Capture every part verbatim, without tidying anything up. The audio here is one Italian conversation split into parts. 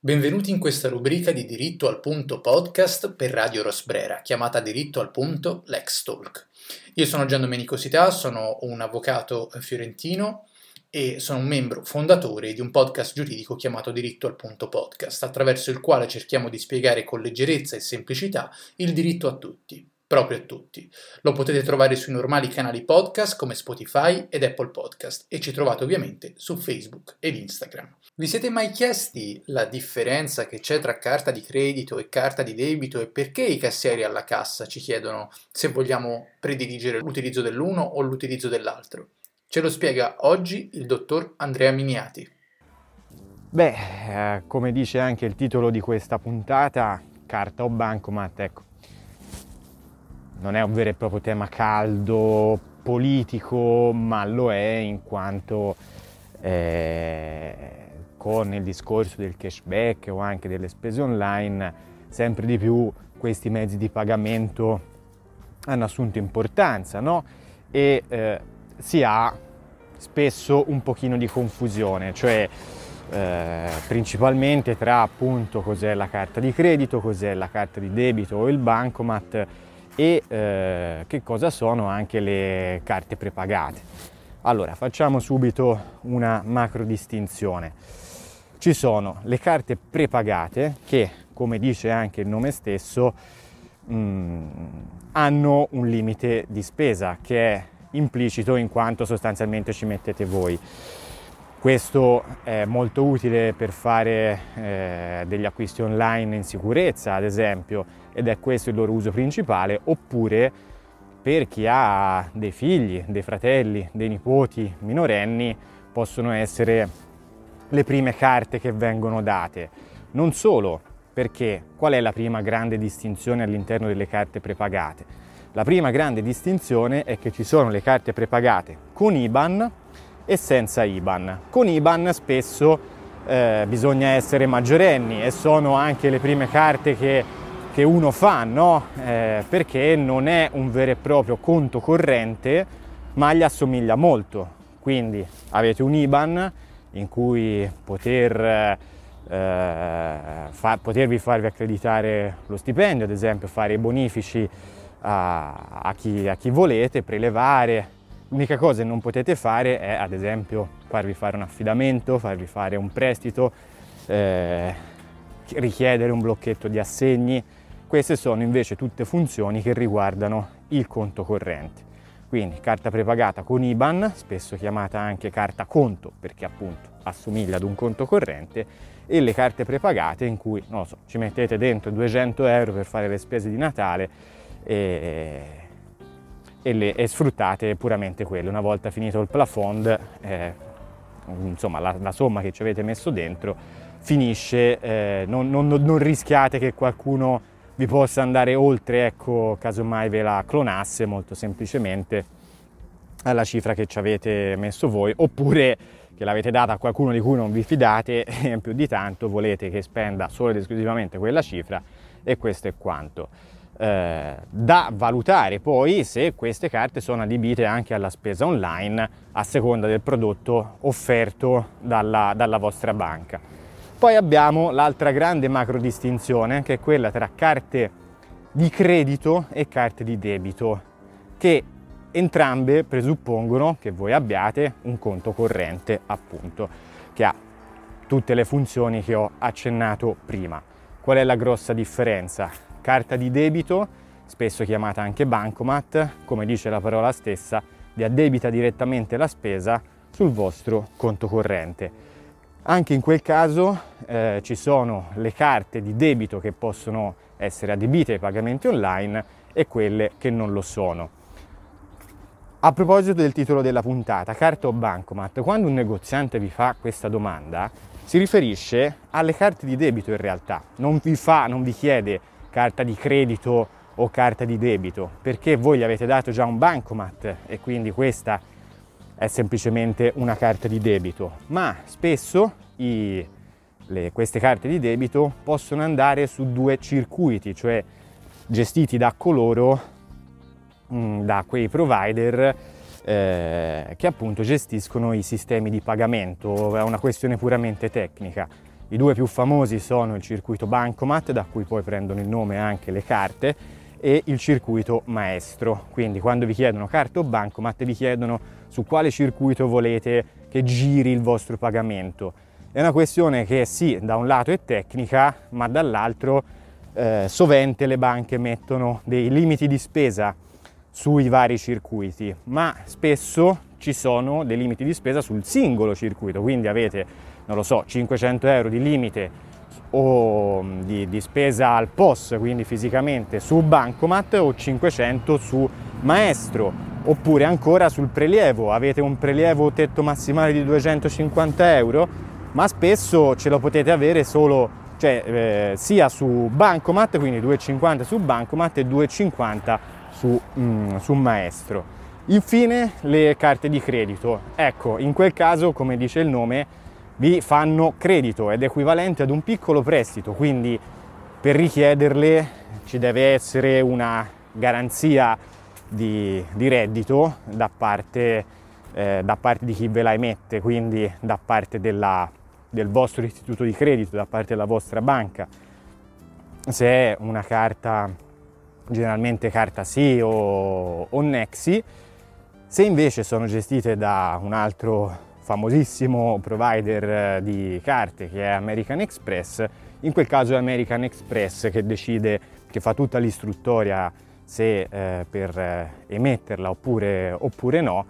Benvenuti in questa rubrica di Diritto al Punto Podcast per Radio Rosbrera, chiamata Diritto al Punto Lex Talk. Io sono Gian Domenico Sità, sono un avvocato fiorentino e sono un membro fondatore di un podcast giuridico chiamato Diritto al Punto Podcast, attraverso il quale cerchiamo di spiegare con leggerezza e semplicità il diritto a tutti, proprio a tutti. Lo potete trovare sui normali canali podcast come Spotify ed Apple Podcast e ci trovate ovviamente su Facebook ed Instagram. Vi siete mai chiesti la differenza che c'è tra carta di credito e carta di debito e perché i cassieri alla cassa ci chiedono se vogliamo prediligere l'utilizzo dell'uno o l'utilizzo dell'altro? Ce lo spiega oggi il dottor Andrea Miniati. Beh, eh, come dice anche il titolo di questa puntata, carta o bancomat, ecco. Non è un vero e proprio tema caldo, politico, ma lo è in quanto... Eh, con il discorso del cashback o anche delle spese online, sempre di più questi mezzi di pagamento hanno assunto importanza, no? E eh, si ha spesso un pochino di confusione, cioè eh, principalmente tra appunto cos'è la carta di credito, cos'è la carta di debito o il bancomat e eh, che cosa sono anche le carte prepagate. Allora, facciamo subito una macro distinzione. Ci sono le carte prepagate che, come dice anche il nome stesso, mh, hanno un limite di spesa che è implicito in quanto sostanzialmente ci mettete voi. Questo è molto utile per fare eh, degli acquisti online in sicurezza, ad esempio, ed è questo il loro uso principale, oppure per chi ha dei figli, dei fratelli, dei nipoti minorenni, possono essere le prime carte che vengono date. Non solo, perché qual è la prima grande distinzione all'interno delle carte prepagate? La prima grande distinzione è che ci sono le carte prepagate con I B A N e senza I B A N. Con I B A N spesso eh, bisogna essere maggiorenni e sono anche le prime carte che, che uno fa, no? Eh, perché non è un vero e proprio conto corrente, ma gli assomiglia molto. Quindi avete un I B A N in cui poter, eh, fa, potervi farvi accreditare lo stipendio, ad esempio fare i bonifici a, a, chi, a chi volete, prelevare. L'unica cosa che non potete fare è, ad esempio, farvi fare un affidamento, farvi fare un prestito, eh, richiedere un blocchetto di assegni. Queste sono invece tutte funzioni che riguardano il conto corrente. Quindi carta prepagata con I B A N, spesso chiamata anche carta conto perché appunto assomiglia ad un conto corrente, e le carte prepagate in cui, non lo so, ci mettete dentro duecento euro per fare le spese di Natale e, e, le, e sfruttate puramente quello. Una volta finito il plafond, eh, insomma la, la somma che ci avete messo dentro finisce, eh, non, non, non rischiate che qualcuno vi possa andare oltre, ecco, casomai ve la clonasse molto semplicemente alla cifra che ci avete messo voi, oppure che l'avete data a qualcuno di cui non vi fidate e più di tanto volete che spenda solo ed esclusivamente quella cifra, e questo è quanto. Eh, da valutare poi se queste carte sono adibite anche alla spesa online a seconda del prodotto offerto dalla, dalla vostra banca. Poi abbiamo l'altra grande macro distinzione, che è quella tra carte di credito e carte di debito, che entrambe presuppongono che voi abbiate un conto corrente, appunto, che ha tutte le funzioni che ho accennato prima. Qual è la grossa differenza? Carta di debito, spesso chiamata anche bancomat, come dice la parola stessa, vi addebita direttamente la spesa sul vostro conto corrente. Anche in quel caso eh, ci sono le carte di debito che possono essere adibite ai pagamenti online e quelle che non lo sono. A proposito del titolo della puntata, carta o bancomat, quando un negoziante vi fa questa domanda si riferisce alle carte di debito in realtà, non vi fa, non vi chiede carta di credito o carta di debito, perché voi gli avete dato già un bancomat e quindi questa è semplicemente una carta di debito, ma spesso i, le, queste carte di debito possono andare su due circuiti, cioè gestiti da coloro, mh, da quei provider eh, che appunto gestiscono i sistemi di pagamento. È una questione puramente tecnica. I due più famosi sono il circuito bancomat, da cui poi prendono il nome anche le carte, e il circuito maestro. Quindi quando vi chiedono carta o bancomat, vi chiedono su quale circuito volete che giri il vostro pagamento. È una questione che sì, da un lato è tecnica, ma dall'altro eh, sovente le banche mettono dei limiti di spesa sui vari circuiti, ma spesso ci sono dei limiti di spesa sul singolo circuito, quindi avete, non lo so, cinquecento euro di limite o di, di spesa al P O S, quindi fisicamente su bancomat, o cinquecento su maestro, oppure ancora sul prelievo. Avete un prelievo tetto massimale di duecentocinquanta euro, ma spesso ce lo potete avere solo, cioè eh, sia su bancomat, quindi duecentocinquanta su bancomat e duecentocinquanta su, mm, su maestro. Infine le carte di credito. Ecco, in quel caso, come dice il nome, vi fanno credito ed è equivalente ad un piccolo prestito, quindi per richiederle ci deve essere una garanzia di, di reddito da parte, eh, da parte di chi ve la emette, quindi da parte della, del vostro istituto di credito, da parte della vostra banca. Se è una carta, generalmente Carta sì o, o Nexi. Se invece sono gestite da un altro famosissimo provider di carte, che è American Express, in quel caso è American Express che decide, che fa tutta l'istruttoria se eh, per emetterla oppure, oppure no,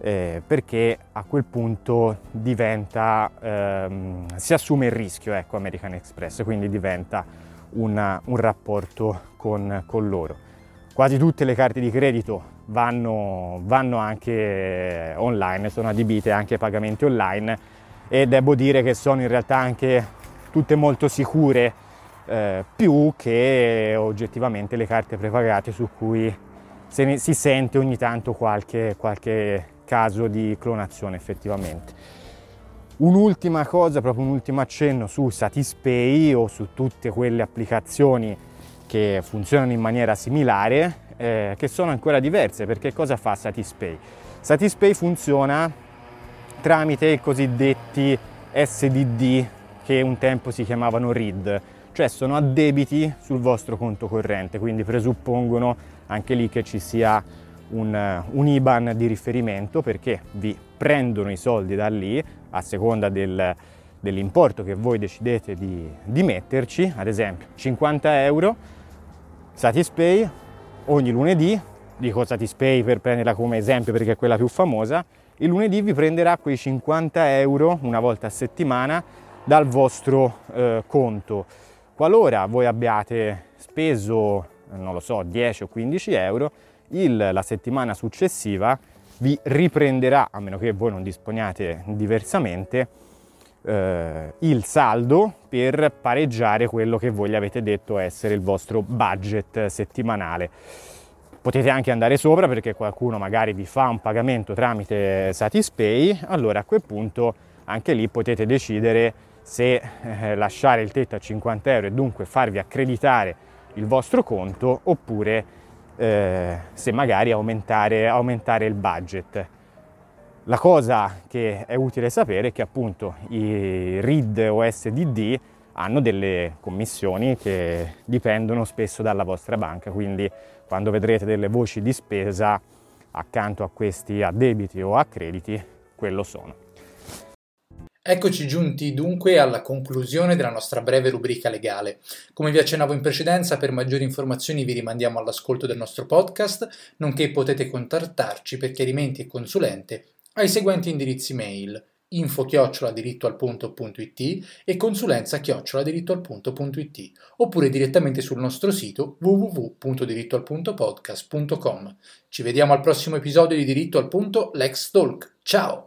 eh, perché a quel punto diventa, ehm, si assume il rischio, ecco, American Express, quindi diventa una, un rapporto con, con loro. Quasi tutte le carte di credito Vanno, vanno anche online, sono adibite anche ai pagamenti online, e devo dire che sono in realtà anche tutte molto sicure, eh, più che oggettivamente le carte prepagate, su cui se ne, si sente ogni tanto qualche, qualche caso di clonazione effettivamente. Un'ultima cosa, proprio un ultimo accenno su Satispay o su tutte quelle applicazioni che funzionano in maniera similare, Eh, che sono ancora diverse, perché cosa fa Satispay? Satispay funziona tramite i cosiddetti S D D, che un tempo si chiamavano R I D, cioè sono addebiti sul vostro conto corrente, quindi presuppongono anche lì che ci sia un, un I B A N di riferimento, perché vi prendono i soldi da lì a seconda del, dell'importo che voi decidete di, di metterci. Ad esempio cinquanta euro Satispay, ogni lunedì, dico Satispay per prenderla come esempio perché è quella più famosa, il lunedì vi prenderà quei cinquanta euro una volta a settimana dal vostro eh, conto. Qualora voi abbiate speso, non lo so, dieci o quindici euro, il, la settimana successiva vi riprenderà, a meno che voi non disponiate diversamente, eh, il saldo per pareggiare quello che voi gli avete detto essere il vostro budget settimanale. Potete anche andare sopra, perché qualcuno magari vi fa un pagamento tramite Satispay, allora a quel punto anche lì potete decidere se eh, lasciare il tetto a cinquanta euro e dunque farvi accreditare il vostro conto, oppure eh, se magari aumentare, aumentare il budget. La cosa che è utile sapere è che appunto i R I D o S D D hanno delle commissioni che dipendono spesso dalla vostra banca, quindi quando vedrete delle voci di spesa accanto a questi addebiti o accrediti, quello sono. Eccoci giunti dunque alla conclusione della nostra breve rubrica legale. Come vi accennavo in precedenza, per maggiori informazioni vi rimandiamo all'ascolto del nostro podcast, nonché potete contattarci per chiarimenti e consulenze ai seguenti indirizzi mail: info chiocciola diritto al punto punto it e consulenza chiocciola diritto al punto punto it, oppure direttamente sul nostro sito w w w punto diritto al punto podcast punto com. Ci vediamo al prossimo episodio di Diritto al Punto Lex Talk. Ciao!